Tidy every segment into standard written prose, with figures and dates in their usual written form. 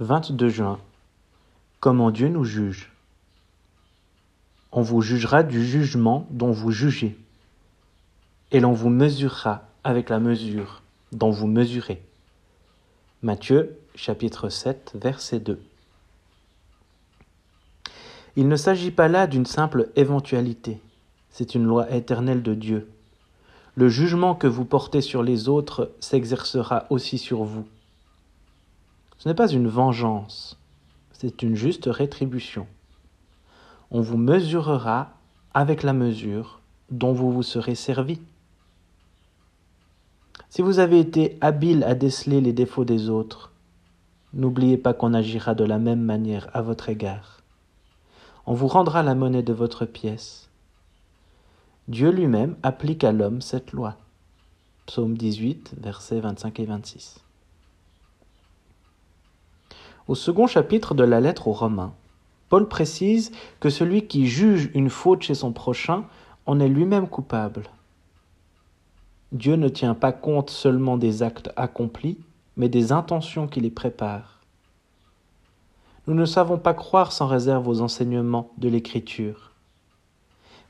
22 juin. Comment Dieu nous juge. On vous jugera du jugement dont vous jugez, et l'on vous mesurera avec la mesure dont vous mesurez. Matthieu, chapitre 7, verset 2. Il ne s'agit pas là d'une simple éventualité, c'est une loi éternelle de Dieu. Le jugement que vous portez sur les autres s'exercera aussi sur vous. Ce n'est pas une vengeance, c'est une juste rétribution. On vous mesurera avec la mesure dont vous vous serez servi. Si vous avez été habile à déceler les défauts des autres, n'oubliez pas qu'on agira de la même manière à votre égard. On vous rendra la monnaie de votre pièce. Dieu lui-même applique à l'homme cette loi. Psaume 18, versets 25 et 26. Au second chapitre de la lettre aux Romains, Paul précise que celui qui juge une faute chez son prochain en est lui-même coupable. Dieu ne tient pas compte seulement des actes accomplis, mais des intentions qui les préparent. Nous ne savons pas croire sans réserve aux enseignements de l'Écriture.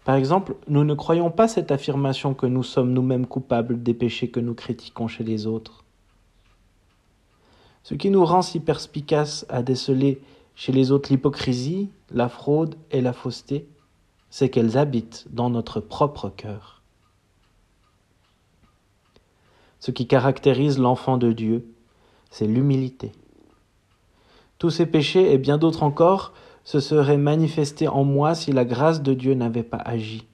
Par exemple, nous ne croyons pas cette affirmation que nous sommes nous-mêmes coupables des péchés que nous critiquons chez les autres. Ce qui nous rend si perspicaces à déceler chez les autres l'hypocrisie, la fraude et la fausseté, c'est qu'elles habitent dans notre propre cœur. Ce qui caractérise l'enfant de Dieu, c'est l'humilité. Tous ces péchés et bien d'autres encore se seraient manifestés en moi si la grâce de Dieu n'avait pas agi.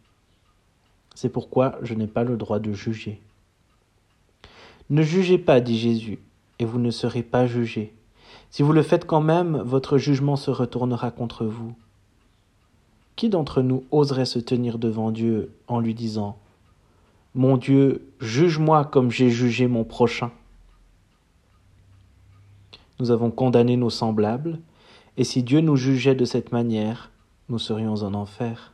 C'est pourquoi je n'ai pas le droit de juger. Ne jugez pas, dit Jésus, et vous ne serez pas jugés. Si vous le faites quand même, votre jugement se retournera contre vous. Qui d'entre nous oserait se tenir devant Dieu en lui disant « Mon Dieu, juge-moi comme j'ai jugé mon prochain ». Nous avons condamné nos semblables, et si Dieu nous jugeait de cette manière, nous serions en enfer.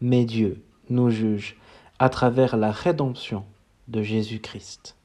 Mais Dieu nous juge à travers la rédemption de Jésus-Christ.